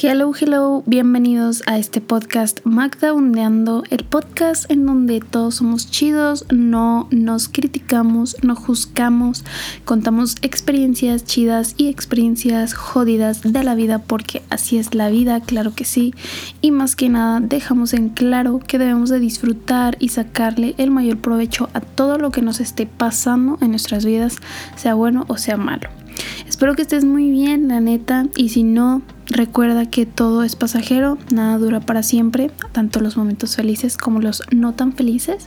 Hello, hello, bienvenidos a este podcast Magda Hondeando, el podcast en donde todos somos chidos, no nos criticamos, no juzgamos, contamos experiencias chidas y experiencias jodidas de la vida, porque así es la vida, claro que sí, y más que nada dejamos en claro que debemos de disfrutar y sacarle el mayor provecho a todo lo que nos esté pasando en nuestras vidas, sea bueno o sea malo. Espero que estés muy bien, la neta, y si no, recuerda que todo es pasajero, nada dura para siempre, tanto los momentos felices como los no tan felices.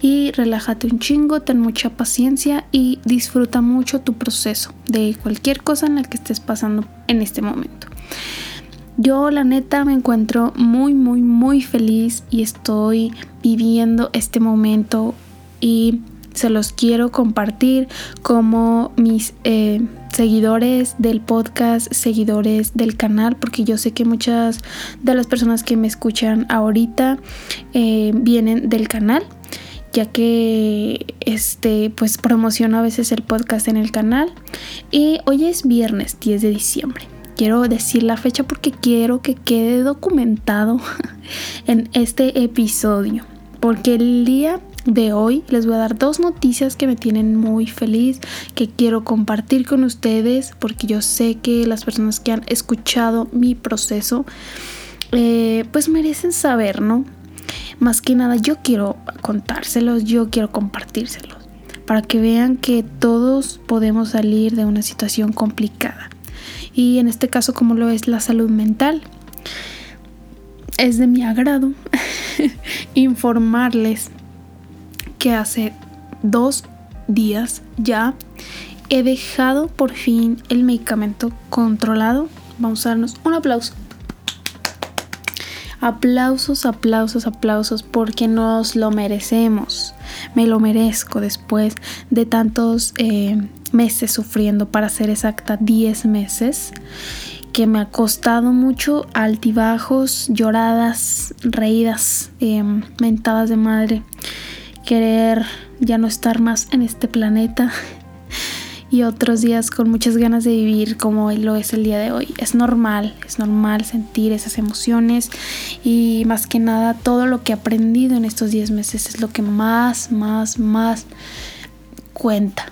Y relájate un chingo, ten mucha paciencia y disfruta mucho tu proceso de cualquier cosa en la que estés pasando en este momento. Yo, la neta, me encuentro muy, muy, muy feliz y estoy viviendo este momento y se los quiero compartir como mis seguidores del podcast, seguidores del canal, porque yo sé que muchas de las personas que me escuchan ahorita vienen del canal, ya que pues promociono a veces el podcast en el canal. Y hoy es viernes 10 de diciembre. Quiero decir la fecha porque quiero que quede documentado en este episodio, porque el día de hoy les voy a dar dos noticias que me tienen muy feliz, que quiero compartir con ustedes, porque yo sé que las personas que han escuchado mi proceso pues merecen saber, ¿no? Más que nada yo quiero contárselos, yo quiero compartírselos, para que vean que todos podemos salir de una situación complicada, y en este caso como lo es la salud mental. Es de mi agrado informarles que hace 2 días ya he dejado por fin el medicamento controlado. Vamos a darnos un aplauso. Aplausos, aplausos, aplausos, porque nos lo merecemos. Me lo merezco después de tantos meses sufriendo, para ser exacta, 10 meses. Que me ha costado mucho, altibajos, lloradas, reídas, mentadas de madre. Querer ya no estar más en este planeta y otros días con muchas ganas de vivir como lo es el día de hoy. Es normal sentir esas emociones, y más que nada todo lo que he aprendido en estos 10 meses es lo que más cuenta.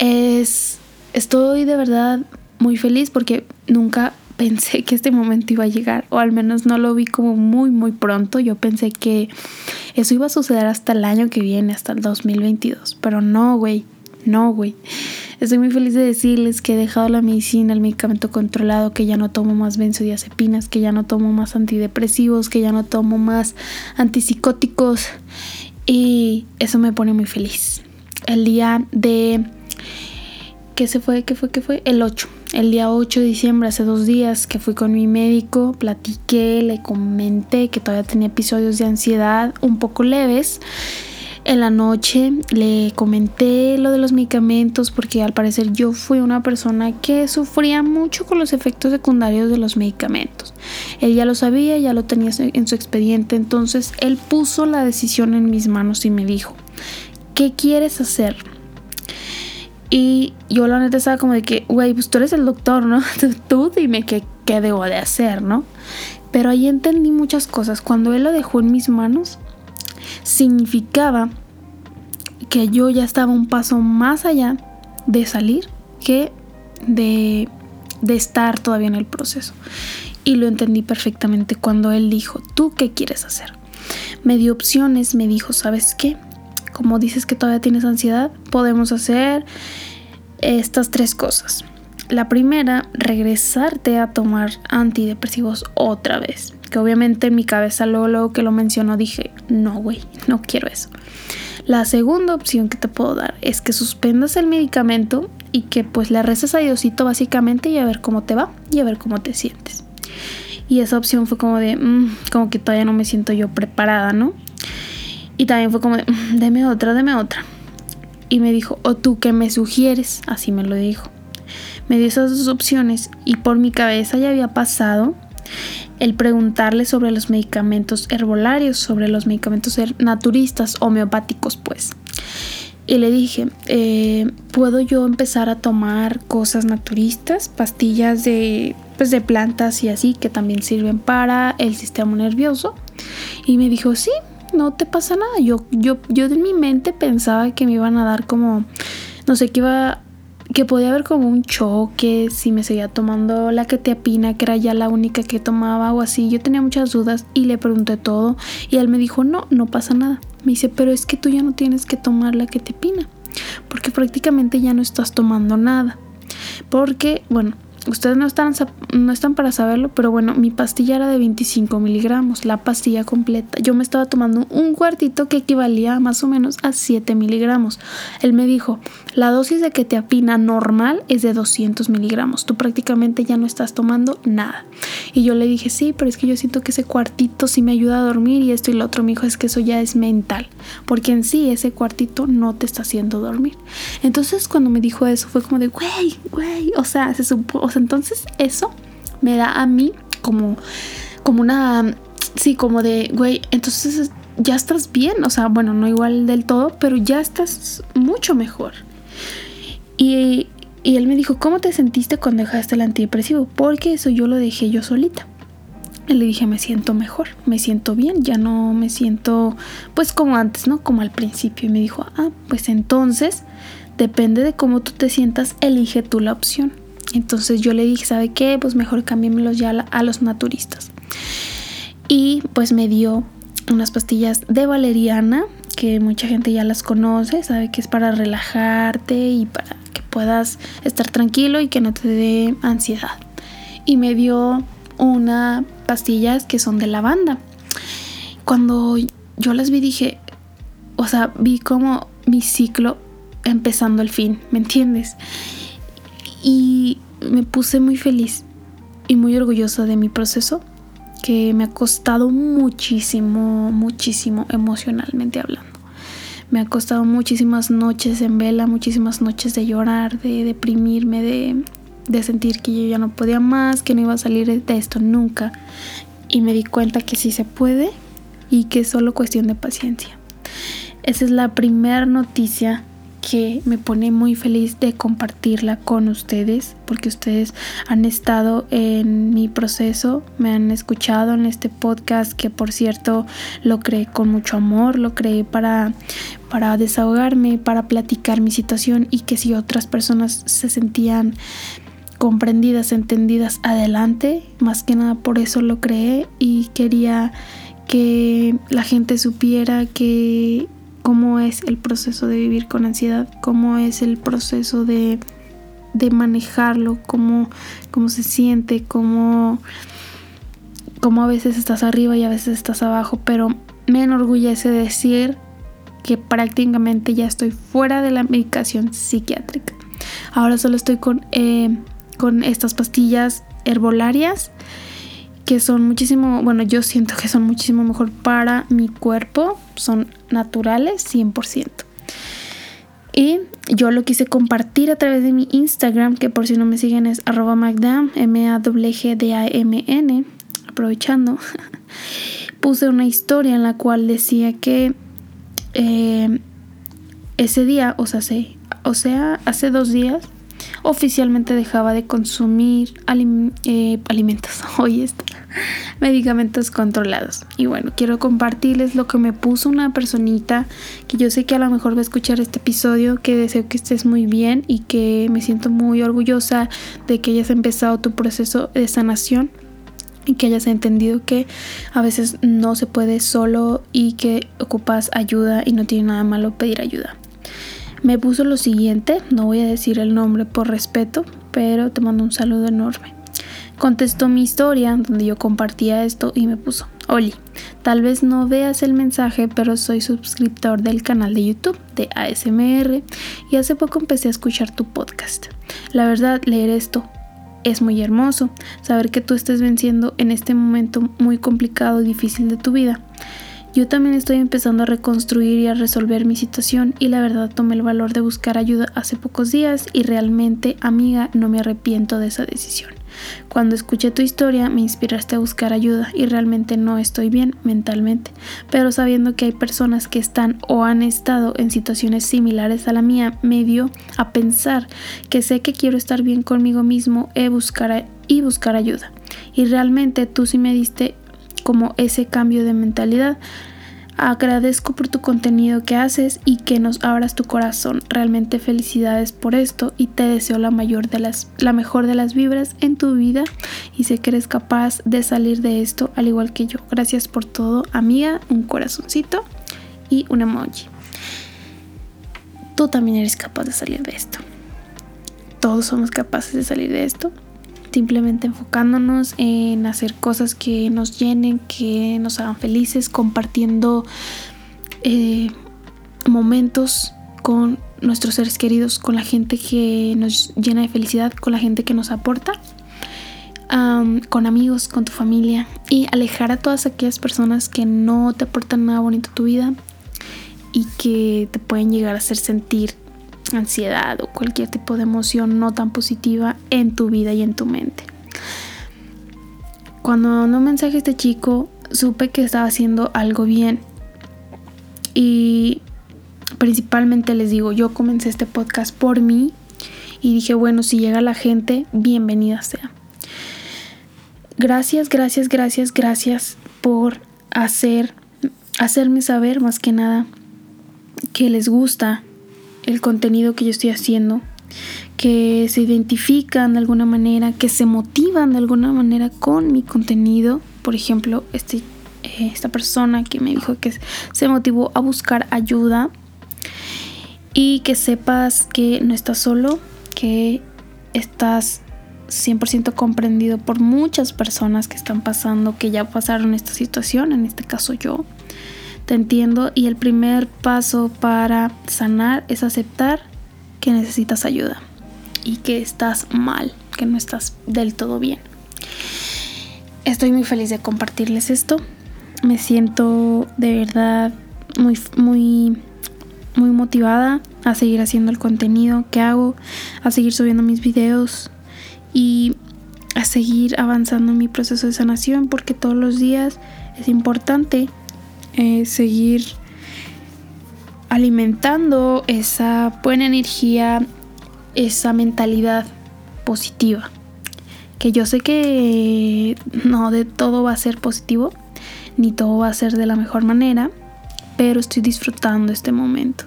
Estoy de verdad muy feliz porque nunca pensé que este momento iba a llegar, o al menos no lo vi como muy pronto. Yo pensé que eso iba a suceder hasta el año que viene, hasta el 2022, pero no güey. Estoy muy feliz de decirles que he dejado la medicina, el medicamento controlado, que ya no tomo más benzodiazepinas, que ya no tomo más antidepresivos, que ya no tomo más antipsicóticos, y eso me pone muy feliz. El día de... ¿Qué fue? El día 8 de diciembre, hace 2 días, que fui con mi médico, platiqué, le comenté que todavía tenía episodios de ansiedad un poco leves. En la noche le comenté lo de los medicamentos, porque al parecer yo fui una persona que sufría mucho con los efectos secundarios de los medicamentos. Él ya lo sabía, ya lo tenía en su expediente, entonces él puso la decisión en mis manos y me dijo: ¿qué quieres hacer? Y yo la neta estaba como de que, güey, pues tú eres el doctor, ¿no? Tú dime qué debo de hacer, ¿no? Pero ahí entendí muchas cosas. Cuando él lo dejó en mis manos, significaba que yo ya estaba un paso más allá de salir que de estar todavía en el proceso. Y lo entendí perfectamente cuando él dijo: ¿tú qué quieres hacer? Me dio opciones, me dijo: ¿sabes qué? Como dices que todavía tienes ansiedad, podemos hacer estas 3 cosas. La primera, regresarte a tomar antidepresivos otra vez. Que obviamente en mi cabeza luego que lo mencionó dije: no güey, no quiero eso. La segunda opción que te puedo dar es que suspendas el medicamento y que pues le reces a Diosito básicamente, y a ver cómo te va y a ver cómo te sientes. Y esa opción fue como de, como que todavía no me siento yo preparada, ¿no? Y también fue como de, deme otra. Y me dijo: o tú qué me sugieres, así me lo dijo. Me dio esas 2 opciones, y por mi cabeza ya había pasado el preguntarle sobre los medicamentos herbolarios, sobre los medicamentos naturistas, homeopáticos pues. Y le dije, ¿puedo yo empezar a tomar cosas naturistas? Pastillas de pues de plantas y así, que también sirven para el sistema nervioso. Y me dijo, sí, no te pasa nada. Yo en mi mente pensaba que me iban a dar como, no sé, que podía haber como un choque si me seguía tomando la quetiapina, que era ya la única que tomaba o así. Yo tenía muchas dudas y le pregunté todo y él me dijo, no pasa nada. Me dice, pero es que tú ya no tienes que tomar la quetiapina porque prácticamente ya no estás tomando nada. Porque, bueno, ustedes no están para saberlo, pero bueno, mi pastilla era de 25 miligramos, la pastilla completa. Yo me estaba tomando un cuartito que equivalía más o menos a 7 miligramos. Él me dijo, la dosis de quetiapina normal es de 200 miligramos. Tú prácticamente ya no estás tomando nada. Y yo le dije, sí, pero es que yo siento que ese cuartito sí me ayuda a dormir y esto y lo otro. Me dijo, es que eso ya es mental, porque en sí ese cuartito no te está haciendo dormir. Entonces cuando me dijo eso fue como de, güey, o sea, se supo. Entonces eso me da a mí como una, sí, como de, güey, entonces ya estás bien, o sea, bueno, no igual del todo, pero ya estás mucho mejor. Y él me dijo, ¿cómo te sentiste cuando dejaste el antidepresivo? Porque eso yo lo dejé yo solita. Y le dije, me siento mejor, me siento bien, ya no me siento pues como antes, ¿no? Como al principio. Y me dijo, pues entonces, depende de cómo tú te sientas, elige tú la opción. Entonces yo le dije, ¿sabe qué? Pues mejor cámbiamelos ya a los naturistas. Y pues me dio unas pastillas de valeriana, que mucha gente ya las conoce, sabe que es para relajarte y para que puedas estar tranquilo y que no te dé ansiedad. Y me dio unas pastillas que son de lavanda. Cuando yo las vi dije, o sea, vi como mi ciclo empezando el fin, ¿me entiendes? Y me puse muy feliz y muy orgullosa de mi proceso, que me ha costado muchísimo, muchísimo emocionalmente hablando. Me ha costado muchísimas noches en vela, muchísimas noches de llorar, de deprimirme, de sentir que yo ya no podía más, que no iba a salir de esto nunca. Y me di cuenta que sí se puede y que es solo cuestión de paciencia. Esa es la primera noticia que me pone muy feliz de compartirla con ustedes, porque ustedes han estado en mi proceso, me han escuchado en este podcast, que por cierto lo creé con mucho amor, lo creé para desahogarme, para platicar mi situación, y que si otras personas se sentían comprendidas, entendidas, adelante. Más que nada por eso lo creé, y quería que la gente supiera que cómo es el proceso de vivir con ansiedad, cómo es el proceso de manejarlo, cómo se siente, cómo a veces estás arriba y a veces estás abajo. Pero me enorgullece decir que prácticamente ya estoy fuera de la medicación psiquiátrica. Ahora solo estoy con estas pastillas herbolarias, que son muchísimo, bueno, yo siento que son muchísimo mejor para mi cuerpo, son naturales 100%. Y yo lo quise compartir a través de mi Instagram, que por si no me siguen es @magdamn, MAGDAMN. Aprovechando, puse una historia en la cual decía que ese día, o sea, hace 2 días, oficialmente dejaba de consumir alimentos, medicamentos controlados. Y bueno, quiero compartirles lo que me puso una personita que yo sé que a lo mejor va a escuchar este episodio, que deseo que estés muy bien y que me siento muy orgullosa de que hayas empezado tu proceso de sanación y que hayas entendido que a veces no se puede solo y que ocupas ayuda, y no tiene nada malo pedir ayuda. Me puso lo siguiente, no voy a decir el nombre por respeto, pero te mando un saludo enorme. Contestó mi historia donde yo compartía esto y me puso: Oli, tal vez no veas el mensaje, pero soy suscriptor del canal de YouTube de ASMR y hace poco empecé a escuchar tu podcast. La verdad, leer esto es muy hermoso, saber que tú estés venciendo en este momento muy complicado y difícil de tu vida. Yo también estoy empezando a reconstruir y a resolver mi situación, y la verdad tomé el valor de buscar ayuda hace pocos días y realmente, amiga, no me arrepiento de esa decisión. Cuando escuché tu historia me inspiraste a buscar ayuda, y realmente no estoy bien mentalmente, pero sabiendo que hay personas que están o han estado en situaciones similares a la mía, me dio a pensar que sé que quiero estar bien conmigo mismo e buscar y buscar ayuda. Y realmente tú sí me diste como ese cambio de mentalidad. Agradezco por tu contenido que haces y que nos abras tu corazón. Realmente felicidades por esto y te deseo la mejor de las vibras en tu vida, y sé que eres capaz de salir de esto al igual que yo. Gracias por todo, amiga. Un corazoncito y un emoji. Tú también eres capaz de salir de esto. Todos somos capaces de salir de esto. Simplemente enfocándonos en hacer cosas que nos llenen, que nos hagan felices, compartiendo momentos con nuestros seres queridos, con la gente que nos llena de felicidad, con la gente que nos aporta, con amigos, con tu familia, y alejar a todas aquellas personas que no te aportan nada bonito a tu vida y que te pueden llegar a hacer sentir ansiedad o cualquier tipo de emoción no tan positiva en tu vida y en tu mente. Cuando mandó mensaje a este chico, supe que estaba haciendo algo bien, y principalmente les digo, yo comencé este podcast por mí y dije, bueno, si llega la gente, bienvenida sea. Gracias por hacerme saber, más que nada, que les gusta el contenido que yo estoy haciendo, que se identifican de alguna manera, que se motivan de alguna manera con mi contenido. Por ejemplo, esta persona que me dijo que se motivó a buscar ayuda, y que sepas que no estás solo, que estás 100% comprendido por muchas personas que están pasando, que ya pasaron esta situación, en este caso yo. Te entiendo, y el primer paso para sanar es aceptar que necesitas ayuda y que estás mal, que no estás del todo bien. Estoy muy feliz de compartirles esto. Me siento de verdad muy, muy, muy motivada a seguir haciendo el contenido que hago, a seguir subiendo mis videos y a seguir avanzando en mi proceso de sanación, porque todos los días es importante seguir alimentando esa buena energía, esa mentalidad positiva, que yo sé que no de todo va a ser positivo, ni todo va a ser de la mejor manera, pero estoy disfrutando este momento,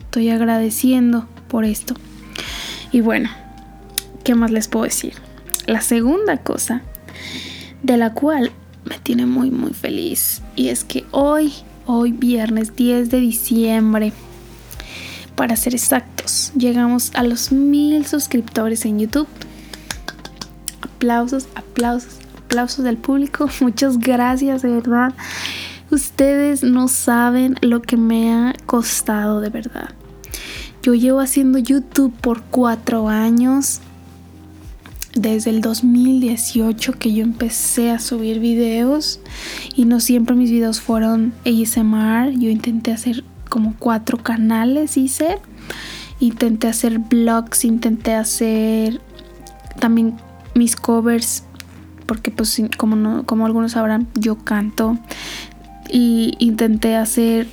estoy agradeciendo por esto. Y bueno, ¿qué más les puedo decir? La segunda cosa de la cual me tiene muy muy feliz, y es que hoy viernes 10 de diciembre, para ser exactos, llegamos a los 1000 suscriptores en YouTube. Aplausos del público. Muchas gracias, de verdad. Ustedes no saben lo que me ha costado, de verdad. Yo llevo haciendo YouTube por 4 años. Desde el 2018 que yo empecé a subir videos, y no siempre mis videos fueron ASMR. Yo intenté hacer como 4 canales, intenté hacer vlogs, intenté hacer también mis covers, porque pues como algunos sabrán, yo canto, y intenté hacer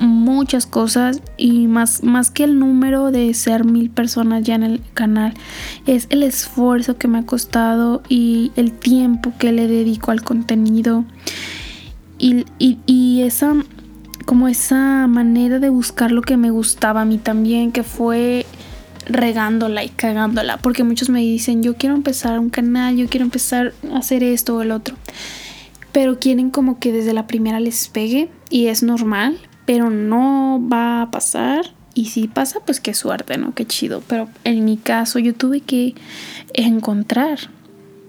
muchas cosas. Y más que el número de ser 1000 personas ya en el canal, es el esfuerzo que me ha costado y el tiempo que le dedico al contenido, y esa manera de buscar lo que me gustaba a mí también, que fue regándola y cagándola, porque muchos me dicen, yo quiero empezar un canal, yo quiero empezar a hacer esto o el otro, pero quieren como que desde la primera les pegue, y es normal, pero no va a pasar. Y si pasa, pues qué suerte, ¿no? Qué chido. Pero en mi caso, yo tuve que encontrar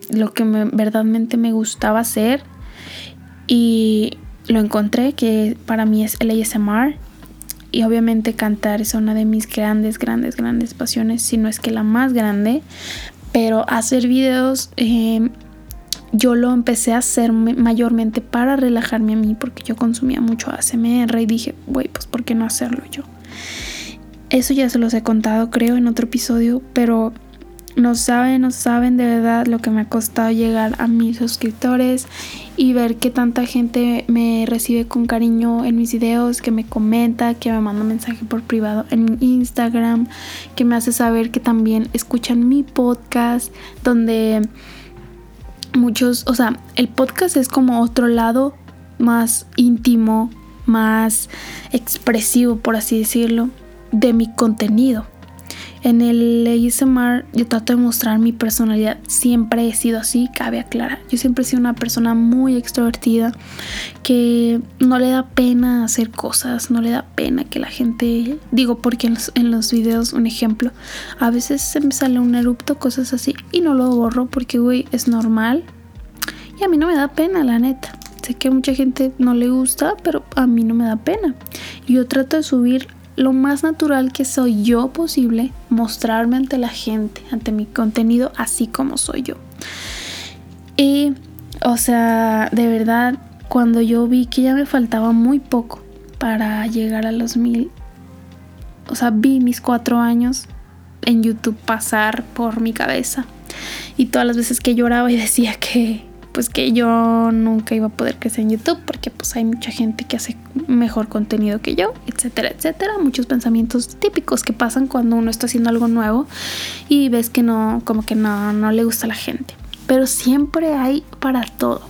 lo que verdaderamente me gustaba hacer, y lo encontré, que para mí es el ASMR. Y obviamente cantar es una de mis grandes pasiones, si no es que la más grande. Pero hacer videos, yo lo empecé a hacer mayormente para relajarme a mí, porque yo consumía mucho ASMR y dije, güey, pues ¿por qué no hacerlo yo? Eso ya se los he contado, creo, en otro episodio, pero no saben de verdad lo que me ha costado llegar a 1000 suscriptores y ver que tanta gente me recibe con cariño en mis videos, que me comenta, que me manda mensaje por privado en Instagram, que me hace saber que también escuchan mi podcast, donde muchos, o sea, el podcast es como otro lado más íntimo, más expresivo, por así decirlo, de mi contenido. En el ASMR yo trato de mostrar mi personalidad. Siempre he sido así, cabe aclarar. Yo siempre he sido una persona muy extrovertida, que no le da pena hacer cosas, no le da pena que la gente... Digo, porque en los videos, un ejemplo, a veces se me sale un erupto, cosas así, y no lo borro porque, güey, es normal. Y a mí no me da pena, la neta. Sé que a mucha gente no le gusta, pero a mí no me da pena. Yo trato de subir lo más natural que soy yo posible, mostrarme ante la gente, ante mi contenido, así como soy yo. Y, o sea, de verdad, cuando yo vi que ya me faltaba muy poco para llegar a los 1000, o sea, vi mis 4 años en YouTube pasar por mi cabeza y todas las veces que lloraba y decía que, pues, que yo nunca iba a poder crecer en YouTube porque, pues, hay mucha gente que hace mejor contenido que yo, etcétera, etcétera. Muchos pensamientos típicos que pasan cuando uno está haciendo algo nuevo y ves que no, como que no le gusta a la gente. Pero siempre hay para todo.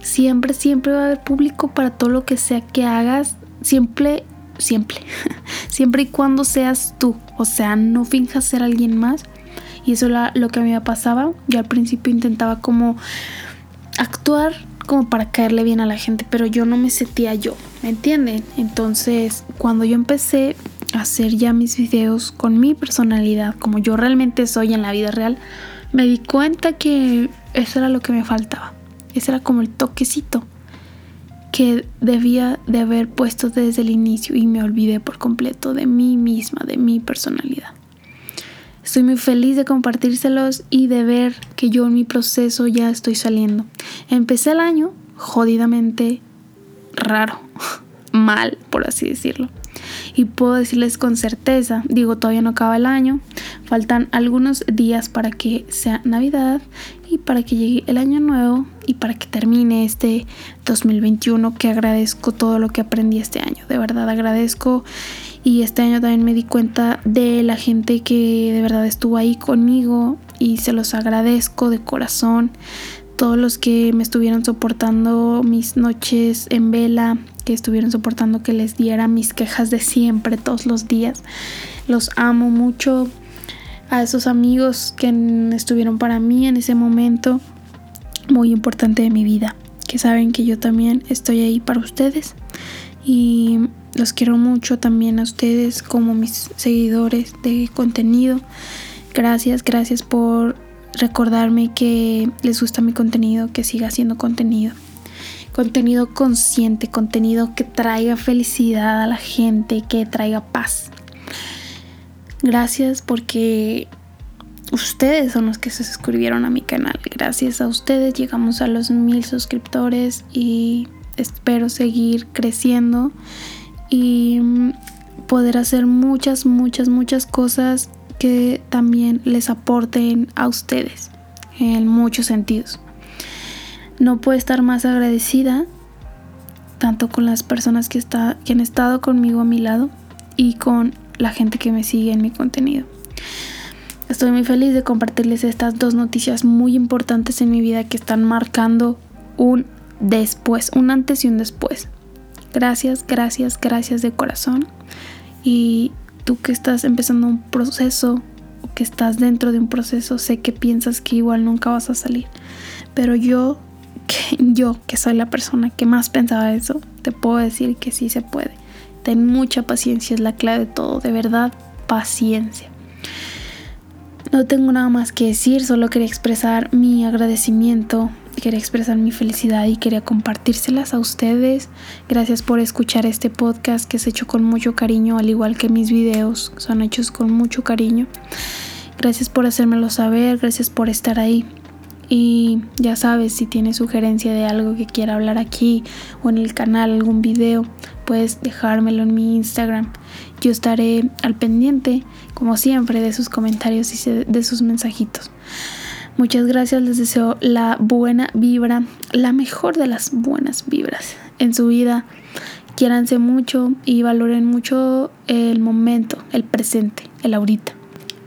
Siempre va a haber público para todo lo que sea que hagas. Siempre y cuando seas tú. O sea, no finjas ser alguien más. Y eso era lo que a mí me pasaba. Yo al principio intentaba como actuar como para caerle bien a la gente, pero yo no me sentía yo, ¿me entienden? Entonces, cuando yo empecé a hacer ya mis videos con mi personalidad, como yo realmente soy en la vida real, me di cuenta que eso era lo que me faltaba. Ese era como el toquecito que debía de haber puesto desde el inicio, y me olvidé por completo de mí misma, de mi personalidad. Estoy muy feliz de compartírselos y de ver que yo en mi proceso ya estoy saliendo. Empecé el año jodidamente raro, mal, por así decirlo. Y puedo decirles con certeza, digo, todavía no acaba el año. Faltan algunos días para que sea Navidad y para que llegue el año nuevo y para que termine este 2021, que agradezco todo lo que aprendí este año. De verdad agradezco. Y este año también me di cuenta de la gente que de verdad estuvo ahí conmigo y se los agradezco de corazón. Todos los que me estuvieron soportando mis noches en vela, que estuvieron soportando que les diera mis quejas de siempre todos los días. Los amo mucho. A esos amigos que estuvieron para mí en ese momento muy importante de mi vida, que saben que yo también estoy ahí para ustedes. Y los quiero mucho también a ustedes como mis seguidores de contenido. Gracias por recordarme que les gusta mi contenido, que siga haciendo contenido. Contenido consciente, contenido que traiga felicidad a la gente, que traiga paz. Gracias porque ustedes son los que se suscribieron a mi canal. Gracias a ustedes llegamos a los 1000 suscriptores y espero seguir creciendo y poder hacer muchas cosas que también les aporten a ustedes en muchos sentidos. No puedo estar más agradecida, tanto con las personas que han estado conmigo a mi lado y con la gente que me sigue en mi contenido. Estoy muy feliz de compartirles estas 2 noticias muy importantes en mi vida que están marcando un antes y un después. Gracias de corazón. Y tú que estás empezando un proceso o que estás dentro de un proceso, sé que piensas que igual nunca vas a salir, pero yo que soy la persona que más pensaba eso, te puedo decir que sí se puede. Ten mucha paciencia, es la clave de todo, de verdad, paciencia. No tengo nada más que decir, solo quería expresar mi agradecimiento, quería expresar mi felicidad y quería compartírselas a ustedes. Gracias por escuchar este podcast que es hecho con mucho cariño, al igual que mis videos son hechos con mucho cariño. Gracias por hacérmelo saber, gracias por estar ahí. Y ya sabes, si tienes sugerencia de algo que quiera hablar aquí o en el canal, algún video, puedes dejármelo en mi Instagram. Yo estaré al pendiente, como siempre, de sus comentarios y de sus mensajitos. Muchas gracias, les deseo la buena vibra, la mejor de las buenas vibras en su vida. Quiéranse mucho y valoren mucho el momento, el presente, el ahorita.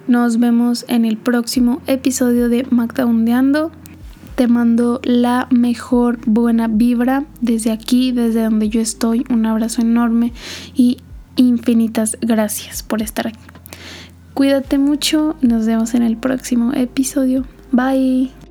Nos vemos en el próximo episodio de Magda Hondeando. Te mando la mejor buena vibra desde aquí, desde donde yo estoy. Un abrazo enorme y infinitas gracias por estar aquí. Cuídate mucho, nos vemos en el próximo episodio. Bye.